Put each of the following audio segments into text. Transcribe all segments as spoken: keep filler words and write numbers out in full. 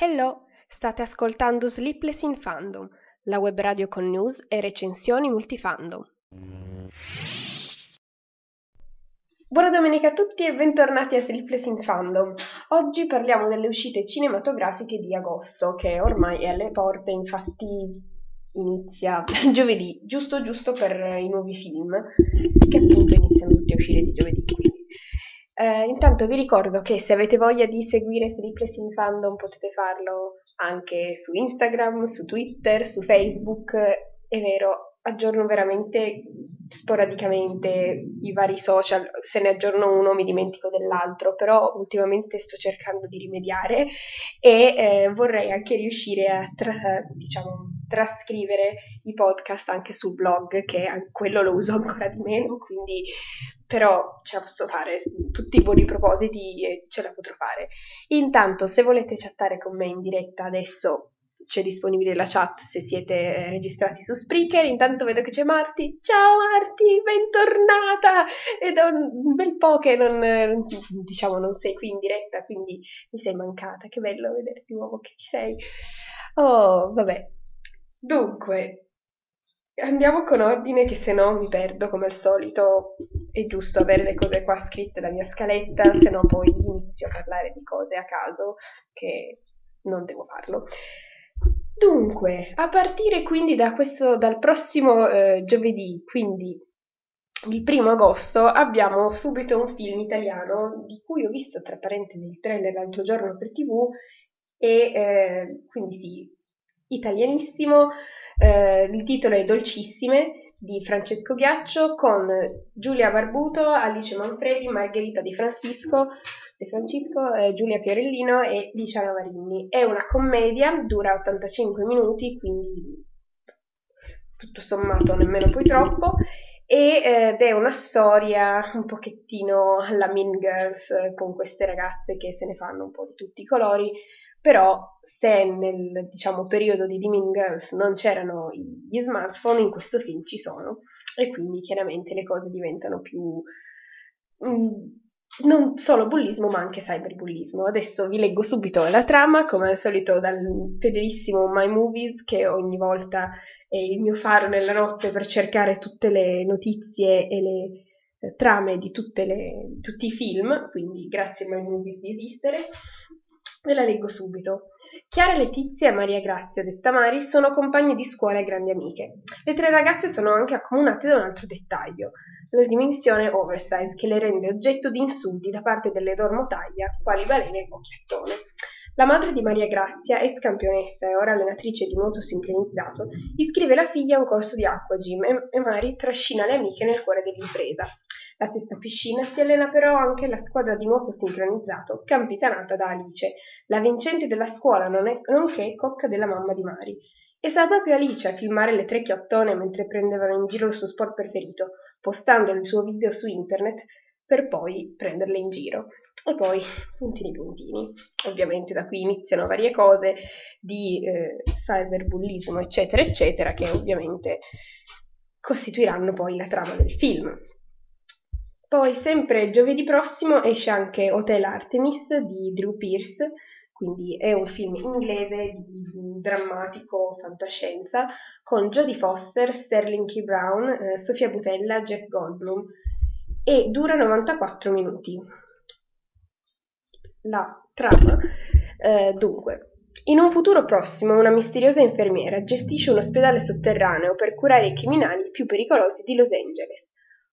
Hello, state ascoltando Sleepless in Fandom, la web radio con news e recensioni multifandom. Buona domenica a tutti e bentornati a Sleepless in Fandom. Oggi parliamo delle uscite cinematografiche di agosto, che ormai è alle porte, infatti inizia giovedì, giusto giusto per i nuovi film, che appunto iniziano tutti a uscire di giovedì. Eh, intanto vi ricordo che se avete voglia di seguire Sleepless in Fandom potete farlo anche su Instagram, su Twitter, su Facebook. È vero, aggiorno veramente sporadicamente i vari social, se ne aggiorno uno mi dimentico dell'altro, però ultimamente sto cercando di rimediare e eh, vorrei anche riuscire a tra- diciamo trascrivere i podcast anche sul blog, che quello lo uso ancora di meno, quindi però ce la posso fare, tutti i buoni propositi eh, ce la potrò fare. Intanto, se volete chattare con me in diretta adesso c'è disponibile la chat se siete registrati su Spreaker. Intanto vedo che c'è Marti. Ciao Marti, bentornata! È da un bel po' che non, diciamo, non sei qui in diretta, quindi mi sei mancata. Che bello vederti di nuovo che ci sei. Oh, vabbè. Dunque, andiamo con ordine che se no mi perdo come al solito. È giusto avere le cose qua scritte dalla mia scaletta, se no poi inizio a parlare di cose a caso che non devo farlo. Dunque, a partire quindi da questo, dal prossimo eh, giovedì, quindi il primo agosto, abbiamo subito un film italiano di cui ho visto tra parentesi il trailer l'altro giorno per tivù e eh, quindi sì, italianissimo, eh, il titolo è Dolcissime di Francesco Ghiaccio con Giulia Barbuto, Alice Manfredi, Margherita di Francesco, Francesco, eh, Giulia Piorellino e Licia Navarini. È una commedia, dura ottantacinque minuti, quindi tutto sommato nemmeno poi troppo, e, eh, ed è una storia un pochettino alla Mean Girls, eh, con queste ragazze che se ne fanno un po' di tutti i colori, però se nel, diciamo, periodo di The Mean Girls non c'erano gli smartphone, in questo film ci sono, e quindi chiaramente le cose diventano più... Mh, non solo bullismo ma anche cyberbullismo. Adesso vi leggo subito la trama, come al solito dal fedelissimo MyMovies, che ogni volta è il mio faro nella notte per cercare tutte le notizie e le eh, trame di tutte le, tutti i film, quindi grazie MyMovies di esistere. Ve la leggo subito. Chiara Letizia e Maria Grazia, detta Mari, sono compagne di scuola e grandi amiche. Le tre ragazze sono anche accomunate da un altro dettaglio, la dimensione oversize, che le rende oggetto di insulti da parte delle dormotaia, quali balene o chiattone. La madre di Maria Grazia, ex campionessa e ora allenatrice di nuoto sincronizzato, iscrive la figlia a un corso di acquagym e-, e Mari trascina le amiche nel cuore dell'impresa. La stessa piscina si allena però anche la squadra di nuoto sincronizzato, capitanata da Alice, la vincente della scuola non è, nonché cocca della mamma di Mari. E sarà proprio Alice a filmare le tre chiottone mentre prendevano in giro il suo sport preferito, postando il suo video su internet per poi prenderle in giro. E poi puntini puntini. Ovviamente da qui iniziano varie cose di eh, cyberbullismo, eccetera, eccetera, che ovviamente costituiranno poi la trama del film. Poi sempre giovedì prossimo esce anche Hotel Artemis di Drew Pearce, quindi è un film inglese di drammatico fantascienza con Jodie Foster, Sterling K. Brown, eh, Sofia Boutella, Jack Goldblum e dura novantaquattro minuti. La trama, eh, dunque... In un futuro prossimo una misteriosa infermiera gestisce un ospedale sotterraneo per curare i criminali più pericolosi di Los Angeles.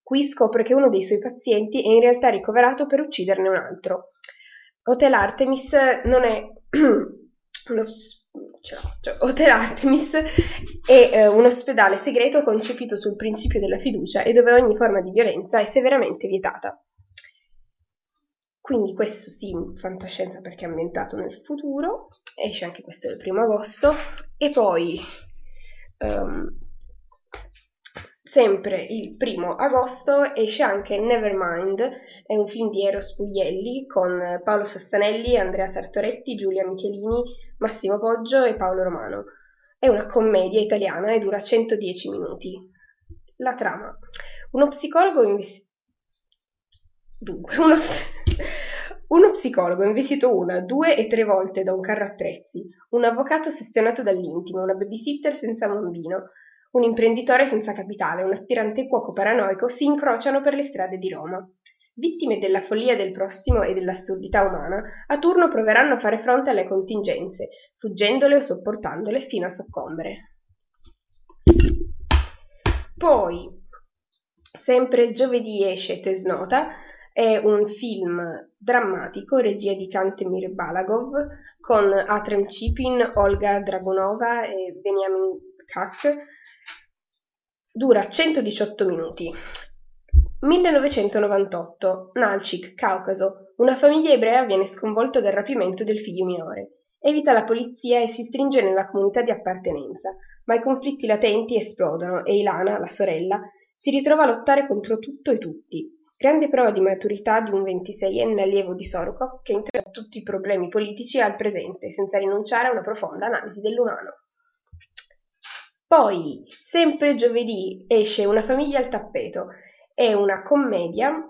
Qui scopre che uno dei suoi pazienti è in realtà ricoverato per ucciderne un altro. Hotel Artemis non è uno cioè, Hotel Artemis è eh, un ospedale segreto concepito sul principio della fiducia e dove ogni forma di violenza è severamente vietata. Quindi questo sì, fantascienza perché è ambientato nel futuro, esce anche questo il primo agosto. E poi, um, sempre il primo agosto, esce anche Nevermind, è un film di Eros Puglielli con Paolo Sastanelli, Andrea Sartoretti, Giulia Michelini, Massimo Poggi e Paolo Romano. È una commedia italiana e dura centodieci minuti. La trama. Uno psicologo investigato... Dunque, uno, uno psicologo investito una, due e tre volte da un carro attrezzi, un avvocato ossessionato dall'intimo, una babysitter senza bambino, un imprenditore senza capitale, un aspirante cuoco paranoico si incrociano per le strade di Roma. Vittime della follia del prossimo e dell'assurdità umana, a turno proveranno a fare fronte alle contingenze, fuggendole o sopportandole fino a soccombere. Poi, sempre giovedì esce Tesnota. È un film drammatico, regia di Kantemir Balagov, con Atrem Cipin, Olga Dragonova e Benjamin Kak. Dura centodiciotto minuti. millenovecentonovantotto, Nalchik, Caucaso. Una famiglia ebrea viene sconvolta dal rapimento del figlio minore. Evita la polizia e si stringe nella comunità di appartenenza, ma i conflitti latenti esplodono e Ilana, la sorella, si ritrova a lottare contro tutto e tutti. Grande prova di maturità di un ventiseienne allievo di Sorokov che interessa tutti i problemi politici al presente, senza rinunciare a una profonda analisi dell'umano. Poi, sempre giovedì, esce Una famiglia al tappeto. È una commedia,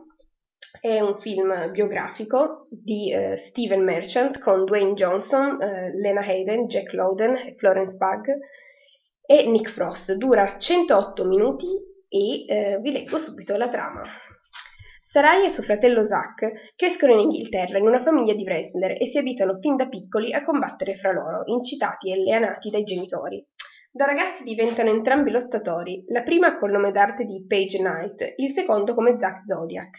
è un film biografico di eh, Steven Merchant con Dwayne Johnson, eh, Lena Headey, Jack Lowden e Florence Pugh e Nick Frost. Dura centootto minuti e eh, vi leggo subito la trama. Sarai e suo fratello Zack crescono in Inghilterra in una famiglia di wrestler e si abitano fin da piccoli a combattere fra loro, incitati e alleanati dai genitori. Da ragazzi diventano entrambi lottatori, la prima col nome d'arte di Paige Knight, il secondo come Zack Zodiac.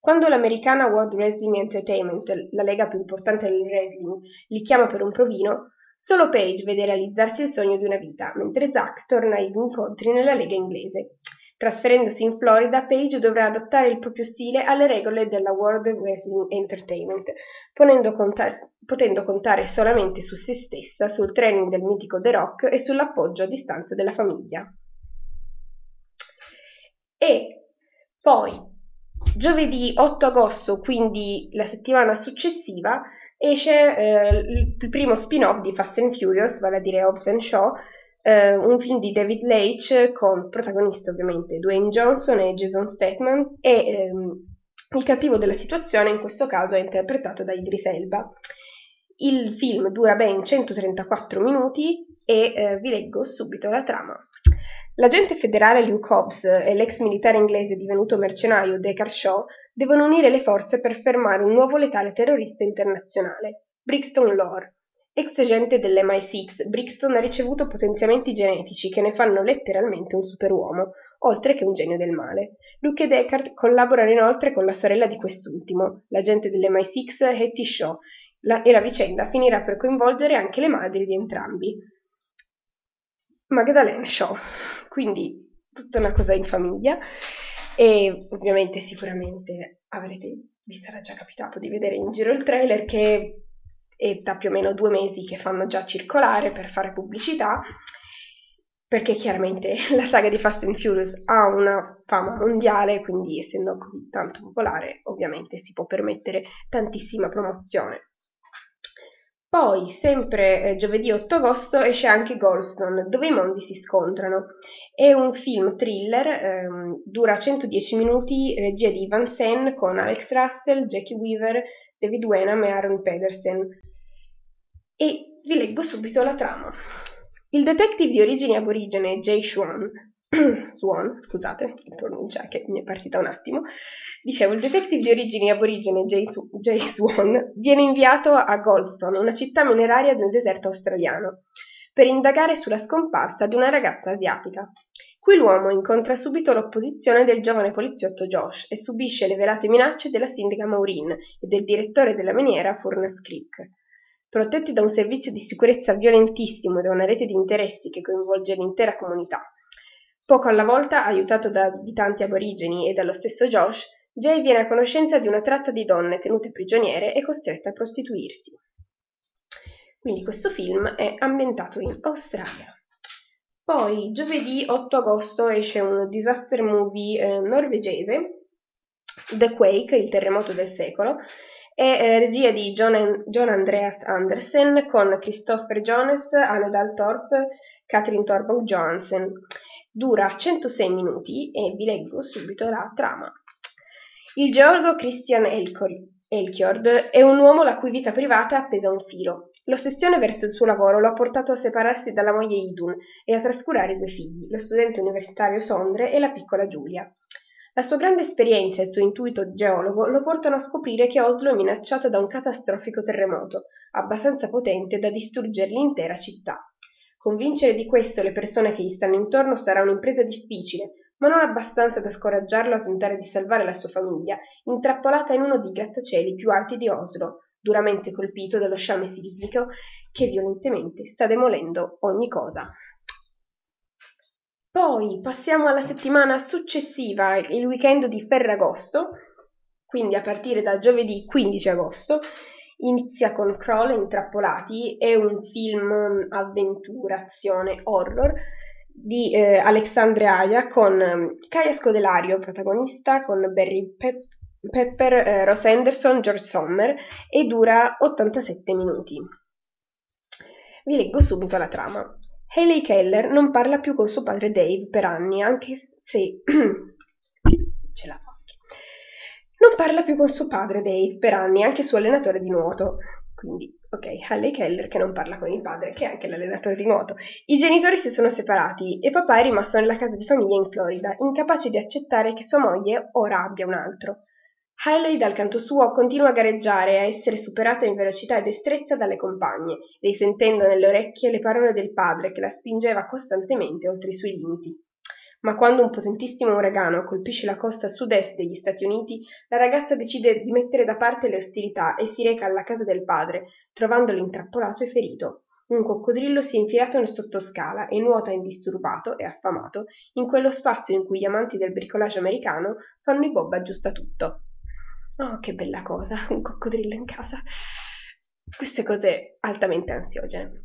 Quando l'americana World Wrestling Entertainment, la lega più importante del wrestling, li chiama per un provino, solo Paige vede realizzarsi il sogno di una vita, mentre Zack torna agli incontri nella lega inglese. Trasferendosi in Florida, Paige dovrà adattare il proprio stile alle regole della World Wrestling Entertainment, ponendo conta- potendo contare solamente su se stessa, sul training del mitico The Rock e sull'appoggio a distanza della famiglia. E poi, giovedì otto agosto, quindi la settimana successiva, esce eh, il primo spin-off di Fast and Furious, vale a dire Hobbs and Shaw, Uh, un film di David Leitch con protagonisti ovviamente Dwayne Johnson e Jason Statham e um, il cattivo della situazione in questo caso è interpretato da Idris Elba. Il film dura ben centotrentaquattro minuti e uh, vi leggo subito la trama. L'agente federale Luke Hobbs e l'ex militare inglese divenuto mercenario Deckard Shaw devono unire le forze per fermare un nuovo letale terrorista internazionale, Brixton Lore. Ex agente dell'M I sei, Brixton ha ricevuto potenziamenti genetici che ne fanno letteralmente un superuomo, oltre che un genio del male. Luke e Deckard collaborano inoltre con la sorella di quest'ultimo, l'agente dell'M I sei Hattie Shaw, la, e la vicenda finirà per coinvolgere anche le madri di entrambi, Magdalene Shaw. Quindi tutta una cosa in famiglia e ovviamente sicuramente avrete, vi sarà già capitato di vedere in giro il trailer che... e da più o meno due mesi che fanno già circolare per fare pubblicità, perché chiaramente la saga di Fast and Furious ha una fama mondiale, quindi essendo così tanto popolare ovviamente si può permettere tantissima promozione. Poi, sempre eh, giovedì otto agosto, esce anche Goldstone, dove i mondi si scontrano. È un film thriller, ehm, dura centodieci minuti, regia di Ivan Sen con Alex Russell, Jackie Weaver, David Wenham e Aaron Pedersen. E vi leggo subito la trama. Il detective di origine aborigene Jay Swan, Swan, scusate, la pronuncia che mi è partita un attimo, dicevo, il detective di origine aborigene Jay, Su- Jay Swan viene inviato a Goldstone, una città mineraria nel deserto australiano, per indagare sulla scomparsa di una ragazza asiatica. Qui l'uomo incontra subito l'opposizione del giovane poliziotto Josh e subisce le velate minacce della sindaca Maureen e del direttore della miniera Furnace Creek. protetti da un servizio di sicurezza violentissimo e da una rete di interessi che coinvolge l'intera comunità. Poco alla volta, aiutato da abitanti aborigeni e dallo stesso Josh, Jay viene a conoscenza di una tratta di donne tenute prigioniere e costrette a prostituirsi. Quindi questo film è ambientato in Australia. Poi giovedì otto agosto esce un disaster movie eh, norvegese, The Quake, il terremoto del secolo, è eh, regia di John, John Andreas Andersen con Christopher Jones, Anne Thorpe, Katrin Torborg Johansen. Dura centosei minuti e vi leggo subito la trama. Il geologo Christian Elkjord è un uomo la cui vita privata appesa a un filo. L'ossessione verso il suo lavoro lo ha portato a separarsi dalla moglie Idun e a trascurare i due figli, lo studente universitario Sondre e la piccola Giulia. La sua grande esperienza e il suo intuito geologo lo portano a scoprire che Oslo è minacciata da un catastrofico terremoto, abbastanza potente da distruggere l'intera città. Convincere di questo le persone che gli stanno intorno sarà un'impresa difficile, ma non abbastanza da scoraggiarlo a tentare di salvare la sua famiglia, intrappolata in uno dei grattacieli più alti di Oslo, duramente colpito dallo sciame sismico che violentemente sta demolendo ogni cosa. Poi passiamo alla settimana successiva, il weekend di Ferragosto, quindi a partire da giovedì quindici agosto, inizia con Crawl e Intrappolati, è un film avventura, azione, horror, di eh, Alexandre Aja con Kaja Scodelario, protagonista, con Barry Pep- Pepper, eh, Ross Anderson, George Sommer, e dura ottantasette minuti. Vi leggo subito la trama. Hayley Keller non parla più con suo padre Dave per anni, anche se... ce la faccio. Non parla più con suo padre Dave per anni, anche suo allenatore di nuoto. Quindi, ok, Hayley Keller che non parla con il padre, che è anche l'allenatore di nuoto. I genitori si sono separati e papà è rimasto nella casa di famiglia in Florida, incapace di accettare che sua moglie ora abbia un altro. Hayley, dal canto suo, continua a gareggiare e a essere superata in velocità e destrezza dalle compagne, risentendo nelle orecchie le parole del padre che la spingeva costantemente oltre i suoi limiti. Ma quando un potentissimo uragano colpisce la costa sud-est degli Stati Uniti, la ragazza decide di mettere da parte le ostilità e si reca alla casa del padre, trovandolo intrappolato e ferito. Un coccodrillo si è infilato nel sottoscala e nuota indisturbato e affamato in quello spazio in cui gli amanti del bricolage americano fanno i bob aggiusta tutto. Oh, che bella cosa, un coccodrillo in casa. Queste cose altamente ansiogene.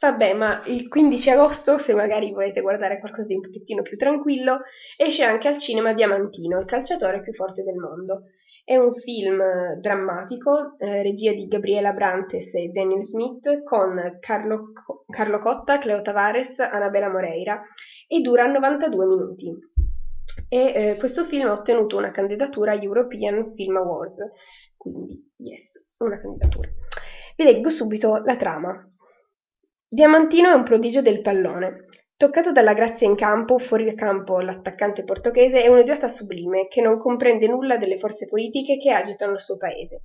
Vabbè, ma il quindici agosto, se magari volete guardare qualcosa di un pochettino più tranquillo, esce anche al cinema Diamantino, il calciatore più forte del mondo. È un film drammatico, eh, regia di Gabriela Brantes e Daniel Smith, con Carlo, Carlo Cotta, Cleo Tavares, Anabella Moreira, e dura novantadue minuti. E eh, questo film ha ottenuto una candidatura a European Film Awards, quindi yes, una candidatura. Vi leggo subito la trama. Diamantino è un prodigio del pallone. Toccato dalla grazia in campo, fuori campo l'attaccante portoghese è un idiota sublime che non comprende nulla delle forze politiche che agitano il suo paese.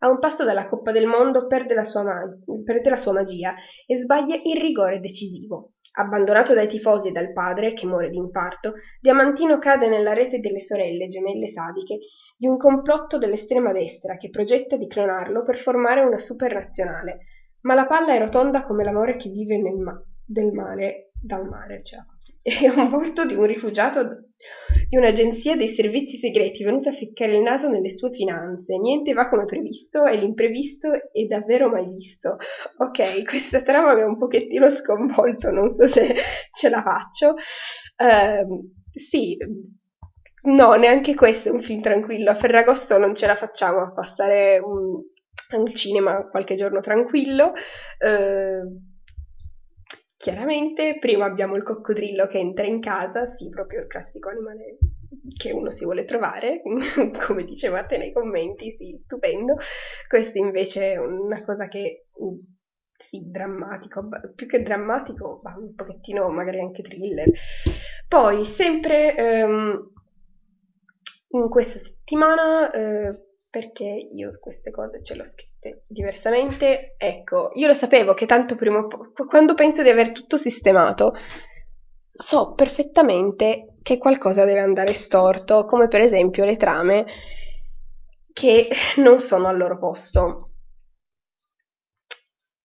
A un passo dalla Coppa del Mondo perde la sua, ma- perde la sua magia e sbaglia il rigore decisivo. Abbandonato dai tifosi e dal padre, che muore di infarto, Diamantino cade nella rete delle sorelle gemelle sadiche di un complotto dell'estrema destra che progetta di clonarlo per formare una supernazionale. Ma la palla è rotonda come l'amore che vive nel ma- del mare, dal mare, cioè. È a bordo di un rifugiato di un'agenzia dei servizi segreti venuta a ficcare il naso nelle sue finanze. Niente va come previsto e l'imprevisto è davvero mai visto. Ok, questa trama mi ha un pochettino sconvolto, non so se ce la faccio. Uh, sì, no, neanche questo è un film tranquillo. A Ferragosto non ce la facciamo a passare un, un cinema qualche giorno tranquillo. Uh, Chiaramente, prima abbiamo il coccodrillo che entra in casa, sì, proprio il classico animale che uno si vuole trovare, come dice Marta nei commenti, sì, stupendo. Questo invece è una cosa che, sì, drammatico, più che drammatico, ma un pochettino magari anche thriller. Poi, sempre ehm, in questa settimana... Eh, perché io queste cose ce le ho scritte diversamente, ecco, io lo sapevo che tanto prima o poi, quando penso di aver tutto sistemato, so perfettamente che qualcosa deve andare storto, come per esempio le trame che non sono al loro posto.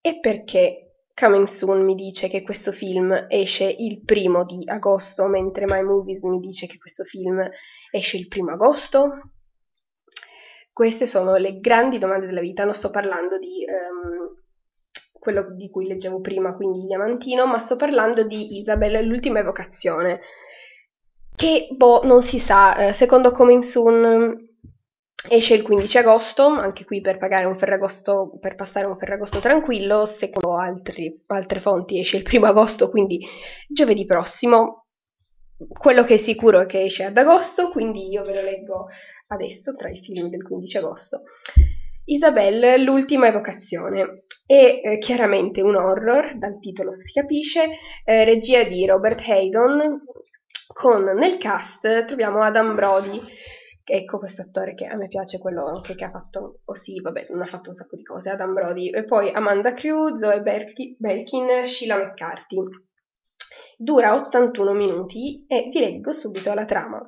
E perché Coming Soon mi dice che questo film esce il primo di agosto, mentre MyMovies mi dice che questo film esce il primo agosto? Queste sono le grandi domande della vita. Non sto parlando di um, quello di cui leggevo prima, quindi Diamantino, ma sto parlando di Isabella e l'ultima evocazione, che boh, non si sa. Secondo Coming Soon esce il quindici agosto, anche qui per pagare un ferragosto, per passare un ferragosto tranquillo. Secondo altri, altre fonti esce il primo agosto, quindi giovedì prossimo. Quello che è sicuro è che esce ad agosto, quindi io ve lo leggo adesso tra i film del quindici agosto. Isabelle, l'ultima evocazione. È eh, chiaramente un horror, dal titolo si capisce, eh, regia di Robert Haydon, con nel cast troviamo Adam Brody, ecco questo attore che a me piace, quello anche che ha fatto, oh sì, vabbè, non ha fatto un sacco di cose, Adam Brody, e poi Amanda Crew, Zoe Belkin, Sheila McCarthy. Dura ottantuno minuti e vi leggo subito la trama.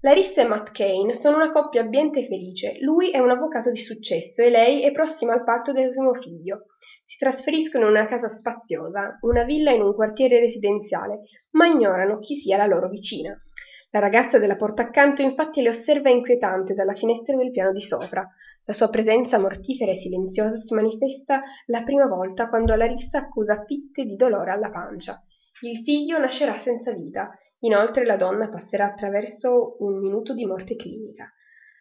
Larissa e Matt Cain sono una coppia abbiente e felice. Lui è un avvocato di successo e lei è prossima al parto del primo figlio. Si trasferiscono in una casa spaziosa, una villa in un quartiere residenziale, ma ignorano chi sia la loro vicina. La ragazza della porta accanto infatti le osserva inquietante dalla finestra del piano di sopra. La sua presenza mortifera e silenziosa si manifesta la prima volta quando Larissa accusa fitte di dolore alla pancia. Il figlio nascerà senza vita, inoltre la donna passerà attraverso un minuto di morte clinica.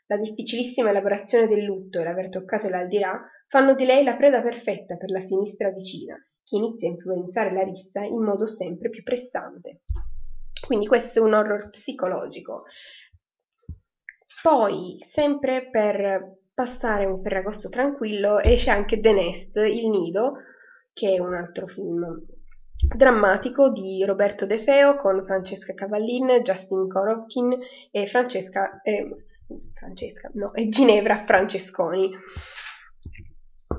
La difficilissima elaborazione del lutto e l'aver toccato l'aldilà fanno di lei la preda perfetta per la sinistra vicina, che inizia a influenzare Larissa in modo sempre più pressante. Quindi questo è un horror psicologico. Poi, sempre per passare un ferragosto tranquillo, esce anche The Nest, Il Nido, che è un altro film drammatico di Roberto De Feo con Francesca Cavallin, Justin Koropkin e Francesca, eh, Francesca no, e Ginevra Francesconi.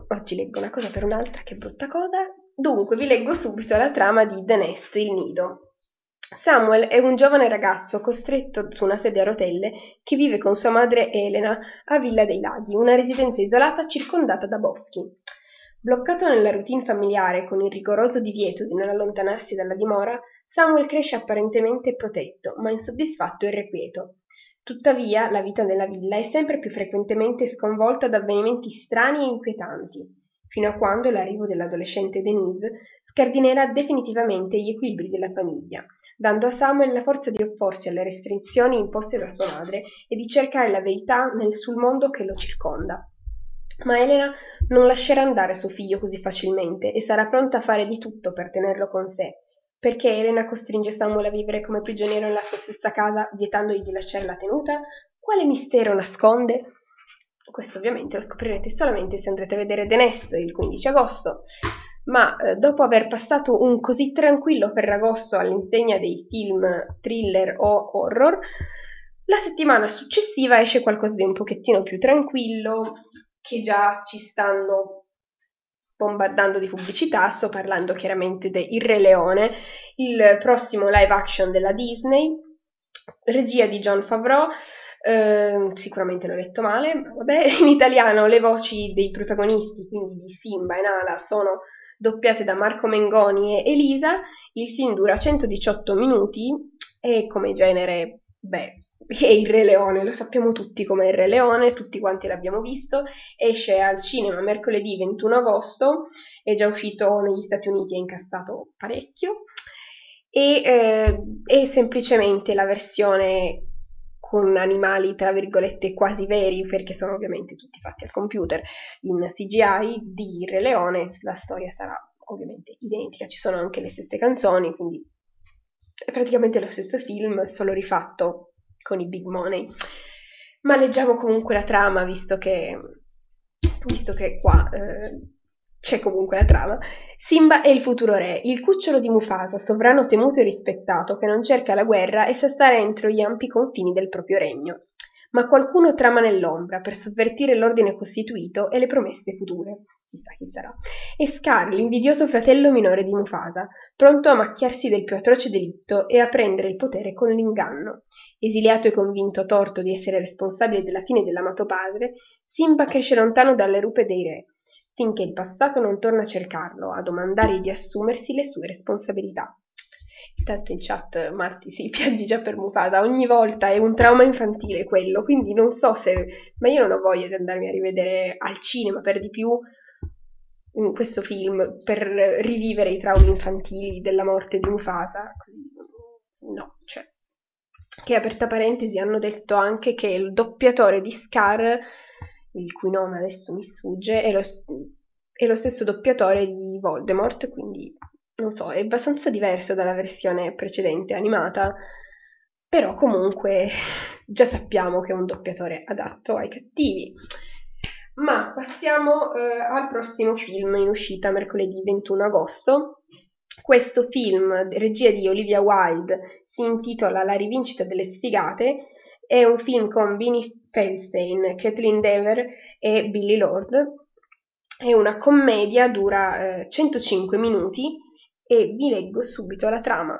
Oggi leggo una cosa per un'altra, che brutta cosa. Dunque, vi leggo subito la trama di The Nest, Il Nido. Samuel è un giovane ragazzo costretto su una sedia a rotelle che vive con sua madre Elena a Villa dei Laghi, una residenza isolata circondata da boschi. Bloccato nella routine familiare con il rigoroso divieto di non allontanarsi dalla dimora, Samuel cresce apparentemente protetto, ma insoddisfatto e irrequieto. Tuttavia, la vita nella villa è sempre più frequentemente sconvolta da avvenimenti strani e inquietanti, fino a quando l'arrivo dell'adolescente Denise scardinerà definitivamente gli equilibri della famiglia, dando a Samuel la forza di opporsi alle restrizioni imposte da sua madre e di cercare la verità nel, sul mondo che lo circonda. Ma Elena non lascerà andare suo figlio così facilmente e sarà pronta a fare di tutto per tenerlo con sé, perché Elena costringe Samuel a vivere come prigioniero nella sua stessa casa, vietandogli di lasciare la tenuta? Quale mistero nasconde? Questo ovviamente lo scoprirete solamente se andrete a vedere The Nest il quindici agosto, ma eh, dopo aver passato un così tranquillo ferragosto all'insegna dei film thriller o horror, la settimana successiva esce qualcosa di un pochettino più tranquillo, che già ci stanno bombardando di pubblicità. Sto parlando chiaramente di Il Re Leone, il prossimo live action della Disney, regia di John Favreau, eh, sicuramente l'ho letto male, ma vabbè, in italiano le voci dei protagonisti, quindi di Simba e Nala, sono doppiate da Marco Mengoni e Elisa. Il film dura centodiciotto minuti e come genere, beh, e Il Re Leone, lo sappiamo tutti com'è Il Re Leone, tutti quanti l'abbiamo visto. Esce al cinema mercoledì ventuno agosto, è già uscito negli Stati Uniti e incassato parecchio, e eh, è semplicemente la versione con animali tra virgolette quasi veri, perché sono ovviamente tutti fatti al computer in C G I di Re Leone. La storia sarà ovviamente identica, ci sono anche le stesse canzoni, quindi è praticamente lo stesso film, solo rifatto con i big money. Ma leggiamo comunque la trama, visto che visto che qua eh, c'è comunque la trama. Simba è il futuro re, il cucciolo di Mufasa, sovrano temuto e rispettato, che non cerca la guerra e sa stare entro gli ampi confini del proprio regno. Ma qualcuno trama nell'ombra per sovvertire l'ordine costituito e le promesse future. Chissà chi sarà. E Scar, l'invidioso fratello minore di Mufasa, pronto a macchiarsi del più atroce delitto e a prendere il potere con l'inganno. Esiliato e convinto a torto di essere responsabile della fine dell'amato padre, Simba cresce lontano dalle rupe dei re, finché il passato non torna a cercarlo, a domandargli di assumersi le sue responsabilità. Intanto in chat Marti si piange già per Mufasa, ogni volta è un trauma infantile quello, quindi non so se... ma io non ho voglia di andarmi a rivedere al cinema per di più in questo film, per rivivere i traumi infantili della morte di Mufasa, no, cioè... Che aperta parentesi hanno detto anche che il doppiatore di Scar, il cui nome adesso mi sfugge, è lo, è lo stesso doppiatore di Voldemort, quindi... non so, è abbastanza diversa dalla versione precedente animata, però comunque già sappiamo che è un doppiatore adatto ai cattivi. Ma passiamo eh, al prossimo film in uscita mercoledì ventuno agosto. Questo film, regia di Olivia Wilde, si intitola La rivincita delle sfigate, è un film con Vinnie Feldstein, Kathleen Dever e Billy Lord. È una commedia, dura eh, centocinque minuti. E vi leggo subito la trama.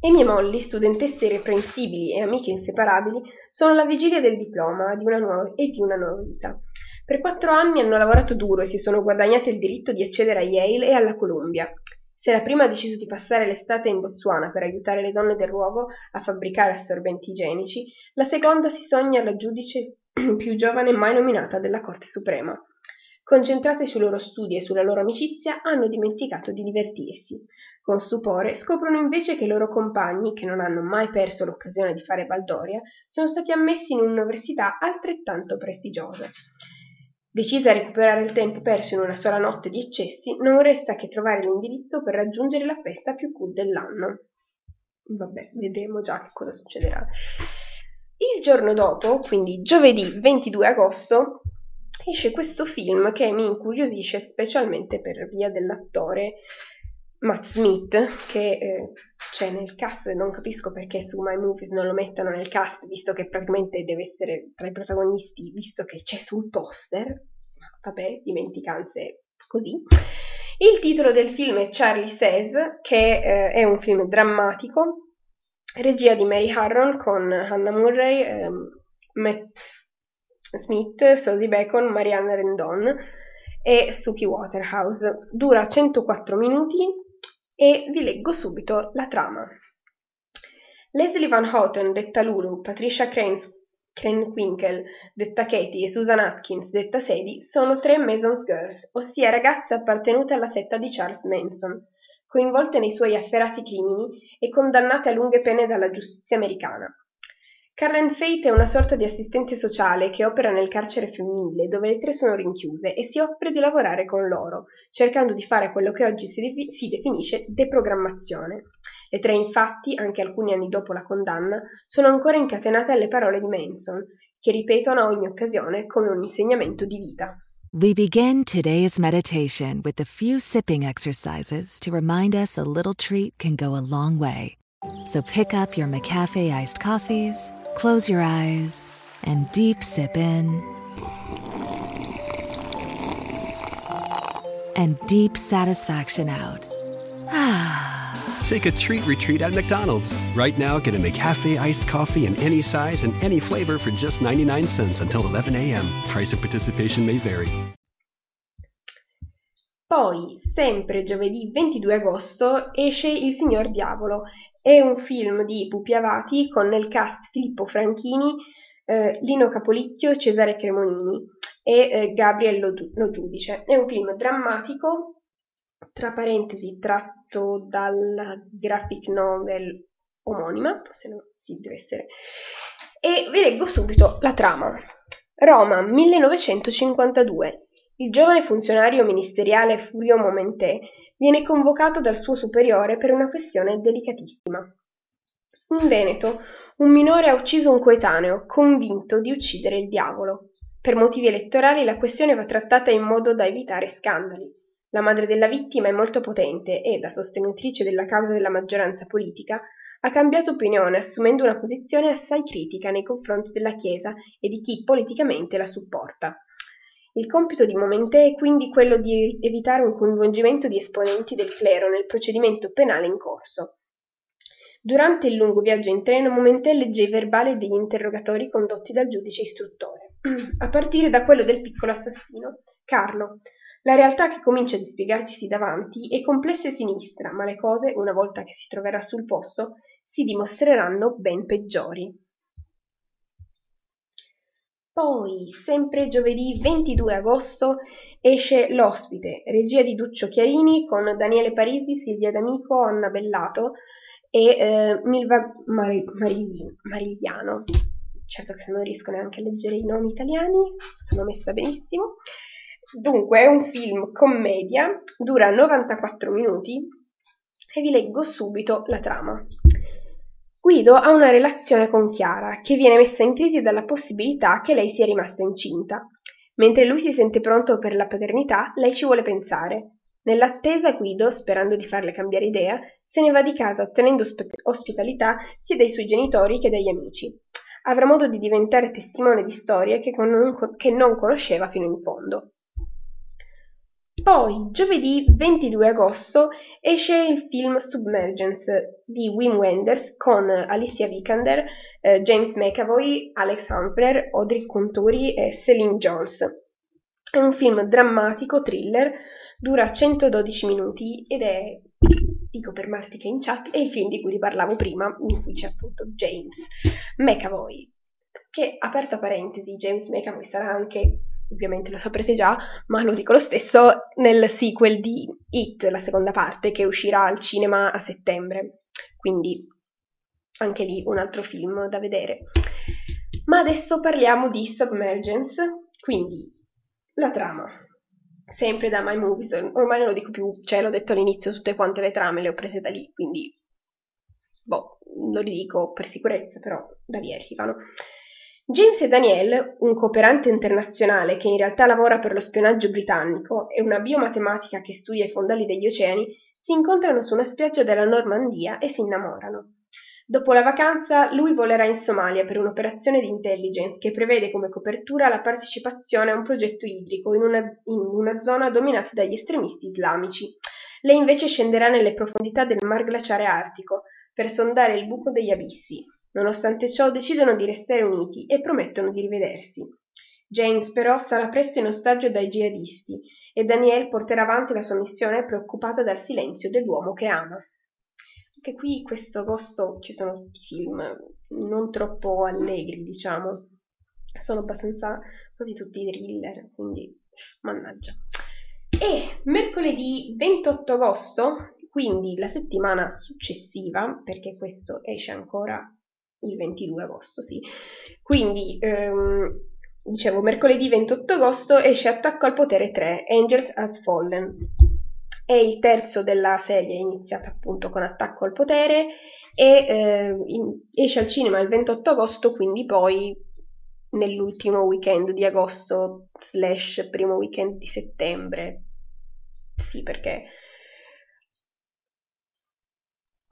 Amy e Molly, studentesse irreprensibili e amiche inseparabili, sono alla vigilia del diploma di una nuova, e di una nuova vita. Per quattro anni hanno lavorato duro e si sono guadagnate il diritto di accedere a Yale e alla Columbia. Se la prima ha deciso di passare l'estate in Botswana per aiutare le donne del luogo a fabbricare assorbenti igienici, la seconda si sogna la giudice più giovane mai nominata della Corte Suprema. Concentrate sui loro studi e sulla loro amicizia, hanno dimenticato di divertirsi. Con stupore scoprono invece che i loro compagni, che non hanno mai perso l'occasione di fare baldoria, sono stati ammessi in un'università altrettanto prestigiosa. Decisa a recuperare il tempo perso in una sola notte di eccessi, non resta che trovare l'indirizzo per raggiungere la festa più cool dell'anno. Vabbè, vedremo già che cosa succederà. Il giorno dopo, quindi giovedì ventidue agosto, esce questo film che mi incuriosisce specialmente per via dell'attore Matt Smith, che eh, c'è nel cast. Non capisco perché su MyMovies non lo mettano nel cast, visto che praticamente deve essere tra i protagonisti, visto che c'è sul poster. Vabbè, dimenticanze così. Il titolo del film è Charlie Says, che eh, è un film drammatico, regia di Mary Harron con Hannah Murray, eh, Matt Smith, Susie Bacon, Marianne Rendon e Suki Waterhouse. Dura centoquattro minuti e vi leggo subito la trama. Leslie Van Houten, detta Lulu, Patricia Krenwinkel, detta Katie, e Susan Atkins, detta Sadie, sono tre Mason's Girls, ossia ragazze appartenute alla setta di Charles Manson, coinvolte nei suoi efferati crimini e condannate a lunghe pene dalla giustizia americana. Karen Fate è una sorta di assistente sociale che opera nel carcere femminile, dove le tre sono rinchiuse, e si offre di lavorare con loro, cercando di fare quello che oggi si, defi- si definisce deprogrammazione. Le tre, infatti, anche alcuni anni dopo la condanna, sono ancora incatenate alle parole di Manson, che ripetono a ogni occasione come un insegnamento di vita. We begin today's meditation with a few sipping exercises to remind us a little treat can go a long way. So pick up your McCafe iced coffees, close your eyes, and deep sip in. And deep satisfaction out. Take a treat retreat at McDonald's. Right now, get a McCafe iced coffee in any size and any flavor for just ninety-nine cents until eleven a.m. Price of participation may vary. Poi, sempre giovedì ventidue agosto, esce Il Signor Diavolo. È un film di Pupi Avati con nel cast Filippo Franchini, eh, Lino Capolicchio, Cesare Cremonini e eh, Gabriello Lo Giudice. È un film drammatico, tra parentesi tratto dalla graphic novel omonima, se non si deve essere, e vi leggo subito la trama. Roma, millenovecentocinquantadue. Il giovane funzionario ministeriale Furio Momentè viene convocato dal suo superiore per una questione delicatissima. In Veneto, un minore ha ucciso un coetaneo, convinto di uccidere il diavolo. Per motivi elettorali la questione va trattata in modo da evitare scandali. La madre della vittima è molto potente e, da sostenitrice della causa della maggioranza politica, ha cambiato opinione assumendo una posizione assai critica nei confronti della Chiesa e di chi politicamente la supporta. Il compito di Momentè è quindi quello di evitare un coinvolgimento di esponenti del clero nel procedimento penale in corso. Durante il lungo viaggio in treno, Momentè legge i verbali degli interrogatori condotti dal giudice istruttore. A partire da quello del piccolo assassino, Carlo. La realtà che comincia a dispiegarsi davanti è complessa e sinistra, ma le cose, una volta che si troverà sul posto, si dimostreranno ben peggiori. Poi, sempre giovedì ventidue agosto, esce L'ospite, regia di Duccio Chiarini, con Daniele Parisi, Silvia D'Amico, Anna Bellato e eh, Milva Mari- Mari- Marigliano. Certo che non riesco neanche a leggere i nomi italiani, sono messa benissimo. Dunque, è un film commedia, dura novantaquattro minuti e vi leggo subito la trama. Guido ha una relazione con Chiara, che viene messa in crisi dalla possibilità che lei sia rimasta incinta. Mentre lui si sente pronto per la paternità, lei ci vuole pensare. Nell'attesa, Guido, sperando di farle cambiare idea, se ne va di casa ottenendo ospitalità sia dai suoi genitori che dagli amici. Avrà modo di diventare testimone di storie che non conosceva fino in fondo. Poi, giovedì ventidue agosto, esce il film Submergence di Wim Wenders con Alicia Vikander, eh, James McAvoy, Alex Humphrey, Audrey Conturi e Celine Jones. È un film drammatico, thriller, dura centododici minuti ed è, dico per Marti che in chat, è il film di cui vi parlavo prima, in cui c'è appunto James McAvoy, che, aperta parentesi, James McAvoy sarà anche... ovviamente lo saprete già, ma lo dico lo stesso, nel sequel di It, la seconda parte, che uscirà al cinema a settembre. Quindi anche lì un altro film da vedere. Ma adesso parliamo di Submergence, quindi la trama. Sempre da MyMovies, ormai non lo dico più, cioè l'ho detto all'inizio, tutte quante le trame le ho prese da lì, quindi boh, lo ridico per sicurezza, però da lì arrivano. James e Daniel, un cooperante internazionale che in realtà lavora per lo spionaggio britannico e una biomatematica che studia i fondali degli oceani, si incontrano su una spiaggia della Normandia e si innamorano. Dopo la vacanza, lui volerà in Somalia per un'operazione di intelligence che prevede come copertura la partecipazione a un progetto idrico in una, in una zona dominata dagli estremisti islamici. Lei invece scenderà nelle profondità del mar glaciare artico per sondare il buco degli abissi. Nonostante ciò decidono di restare uniti e promettono di rivedersi. James però sarà presto in ostaggio dai jihadisti e Daniel porterà avanti la sua missione preoccupata dal silenzio dell'uomo che ama. Anche qui questo agosto ci sono film non troppo allegri, diciamo. Sono abbastanza quasi tutti thriller, quindi mannaggia. E mercoledì ventotto agosto, quindi la settimana successiva, perché questo esce ancora il ventidue agosto, sì. Quindi, ehm, dicevo, mercoledì ventotto agosto esce Attacco al potere tre, Angels Has Fallen. È il terzo della serie iniziata appunto con Attacco al potere e eh, in, esce al cinema il ventotto agosto, quindi poi nell'ultimo weekend di agosto slash primo weekend di settembre. Sì, perché...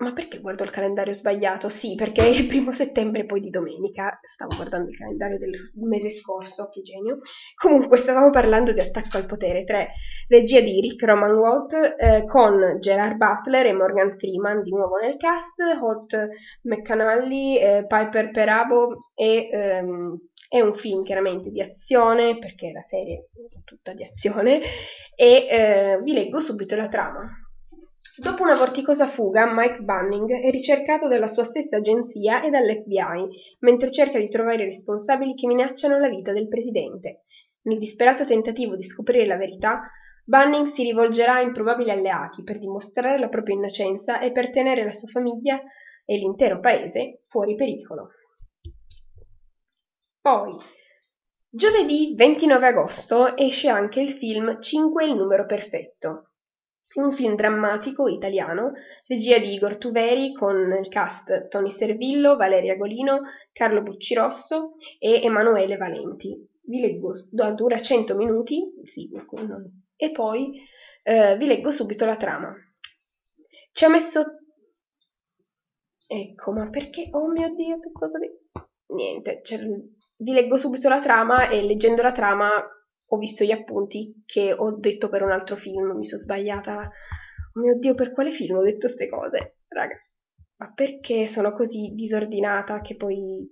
Ma perché guardo il calendario sbagliato? Sì, perché è il primo settembre poi di domenica. Stavo guardando il calendario del mese scorso, che genio. Comunque, stavamo parlando di Attacco al potere tre, regia di Rick Romanwood, eh, con Gerard Butler e Morgan Freeman di nuovo nel cast, Holt McCanally, eh, Piper Perabo e... Ehm, È un film chiaramente di azione, perché la serie è tutta di azione, e eh, vi leggo subito la trama. Dopo una vorticosa fuga, Mike Bunning è ricercato dalla sua stessa agenzia e dall'F B I, mentre cerca di trovare i responsabili che minacciano la vita del presidente. Nel disperato tentativo di scoprire la verità, Bunning si rivolgerà a improbabili alleati per dimostrare la propria innocenza e per tenere la sua famiglia e l'intero paese fuori pericolo. Poi, giovedì ventinove agosto esce anche il film cinque il numero perfetto. Un film drammatico italiano, regia di Igor Tuveri, con il cast Tony Servillo, Valeria Golino, Carlo Buccirosso e Emanuele Valenti. Vi leggo, dura cento minuti, sì, e poi eh, vi leggo subito la trama. Ci ha messo... Ecco, ma perché? Oh mio Dio, che cosa... Di... Niente, cioè, vi leggo subito la trama e leggendo la trama... Ho visto gli appunti che ho detto per un altro film, mi sono sbagliata. Oh mio Dio, per quale film ho detto ste cose? Raga, ma perché sono così disordinata che poi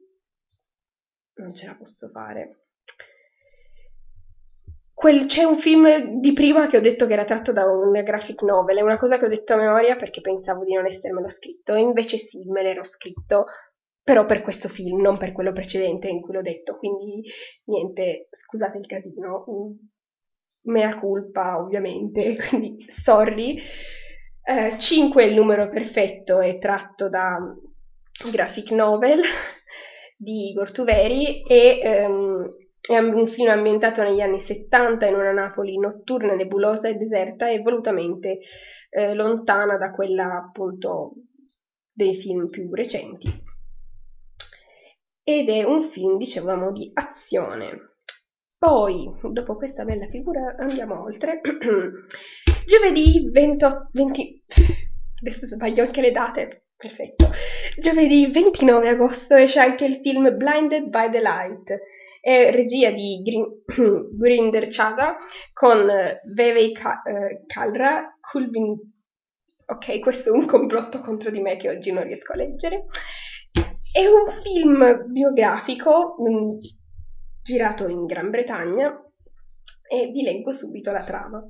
non ce la posso fare? Quel, c'è un film di prima che ho detto che era tratto da un graphic novel, è una cosa che ho detto a memoria perché pensavo di non essermelo scritto, e invece sì, me l'ero scritto, però per questo film, non per quello precedente in cui l'ho detto, quindi niente, scusate il casino, mea culpa ovviamente, quindi sorry. Eh, cinque è il numero perfetto, è tratto da graphic novel di Igor Tuveri e... Ehm, È un film ambientato negli anni settanta in una Napoli notturna, nebulosa e deserta e volutamente eh, lontana da quella appunto dei film più recenti. Ed è un film, dicevamo, di azione. Poi, dopo questa bella figura, andiamo oltre. Giovedì ventotto, venti... Adesso sbaglio anche le date, perfetto. Giovedì ventinove agosto esce anche il film Blinded by the Light. È regia di Gurinder Chadha con Vevey Kalra, Kulvin... Ok, questo è un complotto contro di me che oggi non riesco a leggere. È un film biografico mh, girato in Gran Bretagna e vi leggo subito la trama.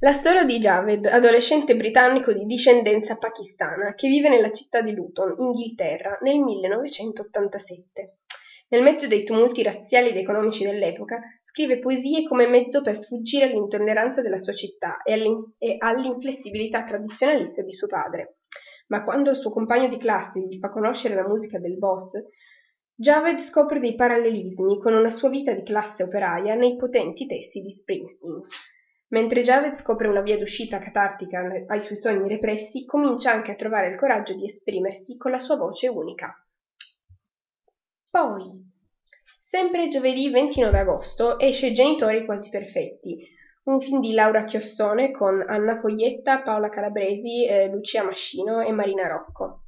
La storia di Javed, adolescente britannico di discendenza pakistana, che vive nella città di Luton, Inghilterra, nel millenovecentottantasette. Nel mezzo dei tumulti razziali ed economici dell'epoca, scrive poesie come mezzo per sfuggire all'intolleranza della sua città e all'inflessibilità tradizionalista di suo padre. Ma quando il suo compagno di classe gli fa conoscere la musica del boss, Javed scopre dei parallelismi con una sua vita di classe operaia nei potenti testi di Springsteen. Mentre Javed scopre una via d'uscita catartica ai suoi sogni repressi, comincia anche a trovare il coraggio di esprimersi con la sua voce unica. Poi, sempre giovedì ventinove agosto, esce Genitori quasi perfetti, un film di Laura Chiossone con Anna Foglietta, Paola Calabresi, eh, Lucia Mascino e Marina Rocco.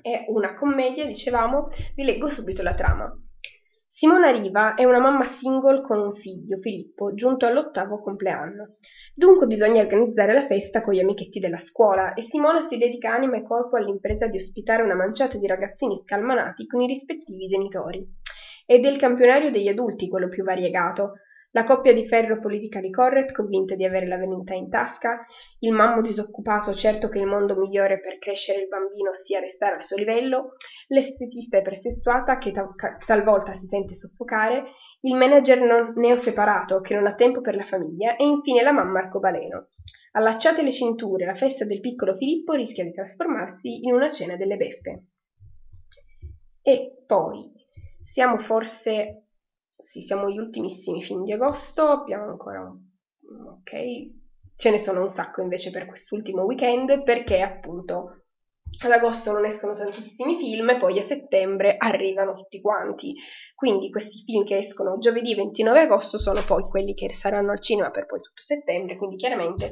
È una commedia, dicevamo, vi leggo subito la trama. Simona Riva è una mamma single con un figlio, Filippo, giunto all'ottavo compleanno. Dunque bisogna organizzare la festa con gli amichetti della scuola e Simona si dedica anima e corpo all'impresa di ospitare una manciata di ragazzini scalmanati con i rispettivi genitori. Ed è il campionario degli adulti quello più variegato. La coppia di ferro politically correct, convinta di avere la verità in tasca, il mammo disoccupato certo che il mondo migliore per crescere il bambino sia restare al suo livello, l'estetista ipersessuata che talvolta si sente soffocare, il manager non neoseparato che non ha tempo per la famiglia e infine la mamma arcobaleno. Allacciate le cinture, la festa del piccolo Filippo rischia di trasformarsi in una cena delle beffe. E poi, siamo forse... siamo gli ultimissimi film di agosto, abbiamo ancora un... ok, ce ne sono un sacco invece per quest'ultimo weekend, perché appunto ad agosto non escono tantissimi film e poi a settembre arrivano tutti quanti, quindi questi film che escono giovedì ventinove agosto sono poi quelli che saranno al cinema per poi tutto settembre, quindi chiaramente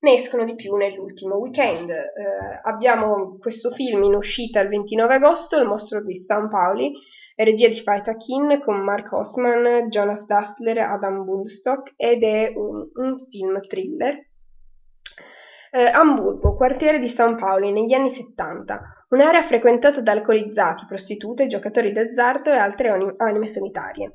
ne escono di più nell'ultimo weekend. Eh, abbiamo questo film in uscita il ventinove agosto, Il mostro di San Paoli, regia di Faith Akin con Mark Hoffman, Jonas Dustler, Adam Woodstock, ed è un, un film thriller. Eh, Amburgo, quartiere di San Paolo, negli anni settanta, un'area frequentata da alcolizzati, prostitute, giocatori d'azzardo e altre onim- anime solitarie.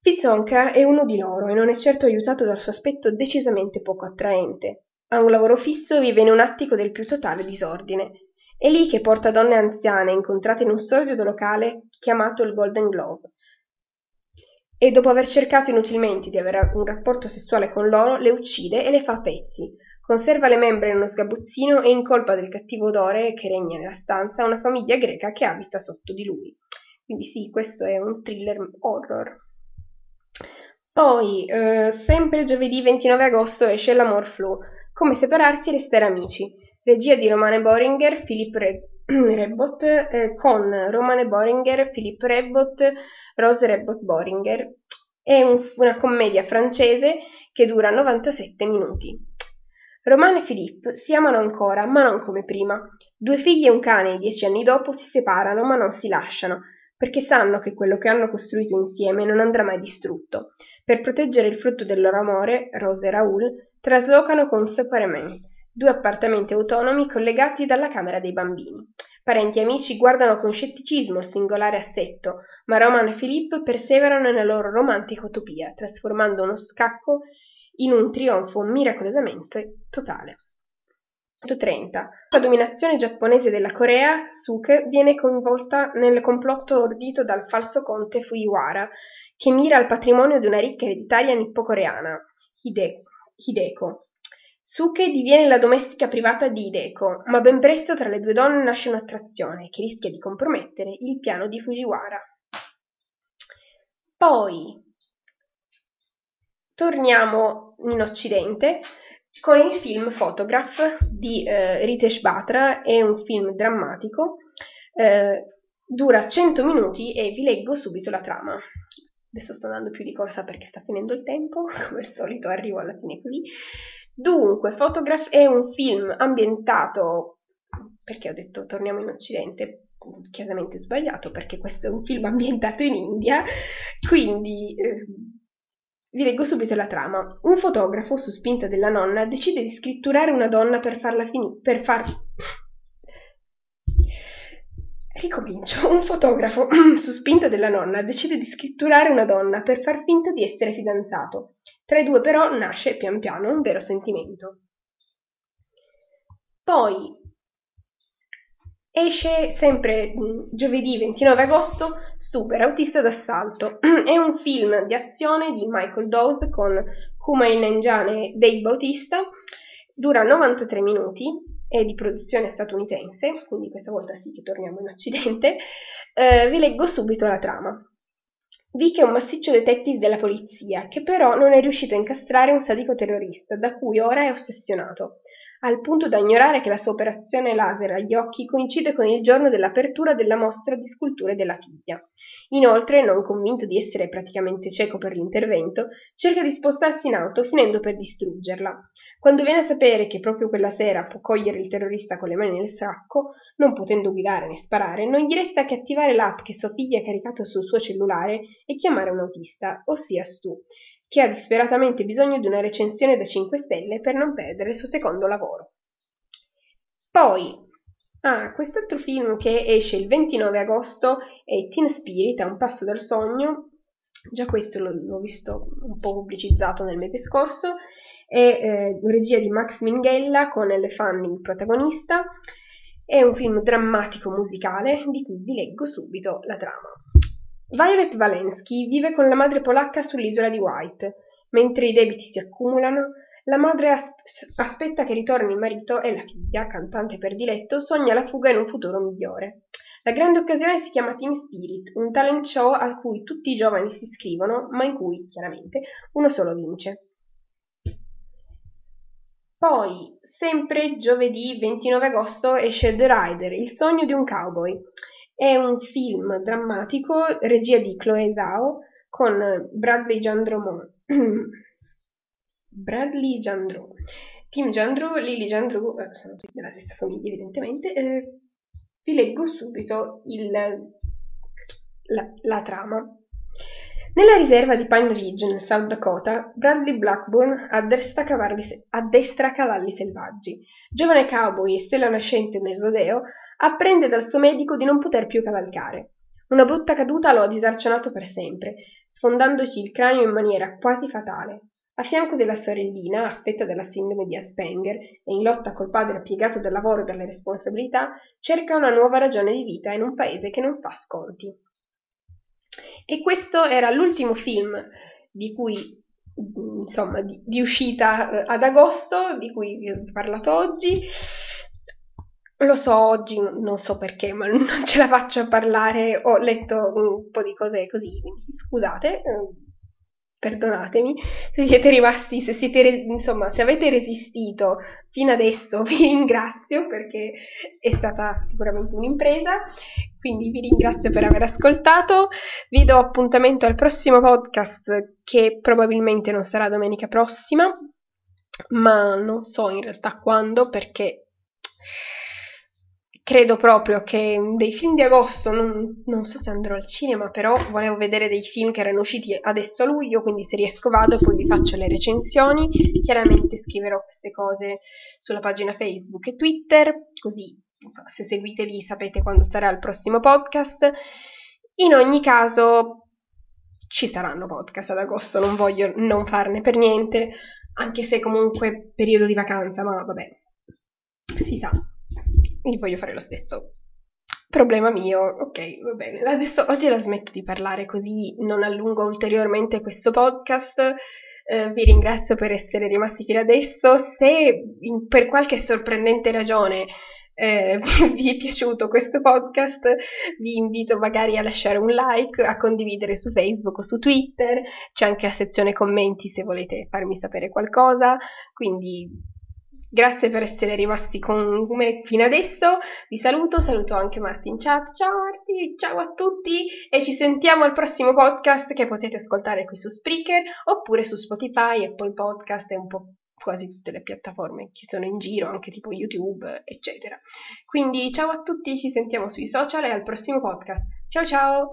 Pizzonca è uno di loro e non è certo aiutato dal suo aspetto decisamente poco attraente. Ha un lavoro fisso e vive in un attico del più totale disordine. È lì che porta donne anziane incontrate in un sordido locale chiamato il Golden Globe e dopo aver cercato inutilmente di avere un rapporto sessuale con loro le uccide e le fa a pezzi. Conserva le membra in uno sgabuzzino e incolpa del cattivo odore che regna nella stanza una famiglia greca che abita sotto di lui. Quindi sì, questo è un thriller horror. Poi, eh, sempre giovedì ventinove agosto esce L'amor flu, come separarsi e restare amici. Regia di Romane Boringer, Philip Re- Rebot, eh, con Romane Boringer, Philip Rebot, Rose Rebot Boringer. È un, una commedia francese che dura novantasette minuti. Romane e Philippe si amano ancora, ma non come prima. Due figli e un cane, dieci anni dopo, si separano, ma non si lasciano, perché sanno che quello che hanno costruito insieme non andrà mai distrutto. Per proteggere il frutto del loro amore, Rose e Raoul traslocano con Separement, due appartamenti autonomi collegati dalla camera dei bambini. Parenti e amici guardano con scetticismo il singolare assetto, ma Roman e Philippe perseverano nella loro romantica utopia, trasformando uno scacco in un trionfo miracolosamente totale. centotrenta. La dominazione giapponese della Corea, Suke, viene coinvolta nel complotto ordito dal falso conte Fujiwara, che mira al patrimonio di una ricca ereditaria nippo-coreana, Hide- Hideko. Suke diviene la domestica privata di Hideko, ma ben presto tra le due donne nasce un'attrazione che rischia di compromettere il piano di Fujiwara. Poi torniamo in Occidente con il film Photograph di eh, Ritesh Batra. È un film drammatico, eh, dura cento minuti e vi leggo subito la trama. Adesso sto andando più di corsa perché sta finendo il tempo, come al solito arrivo alla fine così. Dunque, Photograph è un film ambientato, perché ho detto torniamo in Occidente, chiaramente sbagliato, perché questo è un film ambientato in India, quindi eh, vi leggo subito la trama. Un fotografo, su spinta della nonna, decide di scritturare una donna per farla finire, per far... Ricomincio. Un fotografo, su spinta della nonna, decide di scritturare una donna per far finta di essere fidanzato. Tra i due però nasce pian piano un vero sentimento. Poi esce sempre giovedì ventinove agosto Super Autista d'Assalto. È un film di azione di Michael Dawes con Kumail Nanjiani e Dave Bautista. Dura novantatré minuti. È di produzione statunitense, quindi questa volta sì che torniamo in Occidente. Eh, vi leggo subito la trama. Vic è un massiccio detective della polizia, che però non è riuscito a incastrare un sadico terrorista, da cui ora è ossessionato, al punto da ignorare che la sua operazione laser agli occhi coincide con il giorno dell'apertura della mostra di sculture della figlia. Inoltre, non convinto di essere praticamente cieco per l'intervento, cerca di spostarsi in auto finendo per distruggerla. Quando viene a sapere che proprio quella sera può cogliere il terrorista con le mani nel sacco, non potendo guidare né sparare, non gli resta che attivare l'app che sua figlia ha caricato sul suo cellulare e chiamare un autista, ossia Stu, che ha disperatamente bisogno di una recensione da cinque stelle per non perdere il suo secondo lavoro. Poi... Ah, quest'altro film che esce il ventinove agosto è Teen Spirit, A un passo dal sogno. Già questo l'ho, l'ho visto un po' pubblicizzato nel mese scorso. È eh, regia di Max Minghella con Elle Fanning protagonista. È un film drammatico musicale di cui vi leggo subito la trama. Violet Walensky vive con la madre polacca sull'isola di White. Mentre i debiti si accumulano, la madre as- aspetta che ritorni il marito e la figlia, cantante per diletto, sogna la fuga in un futuro migliore. La grande occasione si chiama Teen Spirit, un talent show a cui tutti i giovani si iscrivono, ma in cui, chiaramente, uno solo vince. Poi, sempre giovedì ventinove agosto, esce The Rider, Il sogno di un cowboy. È un film drammatico, regia di Chloé Zhao, con Bradley Gendron. Bradley Gendron, Tim Gendron, Lily Gendron, eh, sono tutti della stessa famiglia evidentemente. Eh, vi leggo subito il, la, la trama. Nella riserva di Pine Ridge, nel South Dakota, Bradley Blackburn addestra cavalli, addestra cavalli selvaggi. Giovane cowboy e stella nascente nel rodeo, apprende dal suo medico di non poter più cavalcare. Una brutta caduta lo ha disarcionato per sempre, sfondandoci il cranio in maniera quasi fatale. A fianco della sorellina, affetta dalla sindrome di Asperger e in lotta col padre piegato dal lavoro e dalle responsabilità, cerca una nuova ragione di vita in un paese che non fa sconti. E questo era l'ultimo film di cui, insomma, di, di uscita ad agosto, di cui vi ho parlato oggi. Lo so, oggi non so perché, ma non ce la faccio a parlare, ho letto un po' di cose così, quindi scusate. Perdonatemi se siete rimasti, se siete insomma, se avete resistito fino adesso vi ringrazio perché è stata sicuramente un'impresa, quindi vi ringrazio per aver ascoltato, vi do appuntamento al prossimo podcast che probabilmente non sarà domenica prossima, ma non so in realtà quando, perché credo proprio che dei film di agosto, non, non so se andrò al cinema, però volevo vedere dei film che erano usciti adesso a luglio, quindi se riesco vado e poi vi faccio le recensioni. Chiaramente scriverò queste cose sulla pagina Facebook e Twitter, così se seguite lì sapete quando sarà il prossimo podcast. In ogni caso ci saranno podcast ad agosto, non voglio non farne per niente, anche se comunque periodo di vacanza, ma vabbè, si sa, vi voglio fare lo stesso. Problema mio, ok, va bene. Adesso oggi la smetto di parlare, così non allungo ulteriormente questo podcast. Eh, vi ringrazio per essere rimasti fino adesso. Se in, per qualche sorprendente ragione eh, vi è piaciuto questo podcast, vi invito magari a lasciare un like, a condividere su Facebook o su Twitter. C'è anche la sezione commenti se volete farmi sapere qualcosa. Quindi grazie per essere rimasti con me fino adesso, vi saluto, saluto anche Martin Chat, ciao Martin, ciao a tutti e ci sentiamo al prossimo podcast che potete ascoltare qui su Spreaker oppure su Spotify, Apple Podcast e un po' quasi tutte le piattaforme che sono in giro, anche tipo YouTube, eccetera. Quindi ciao a tutti, ci sentiamo sui social e al prossimo podcast. Ciao ciao!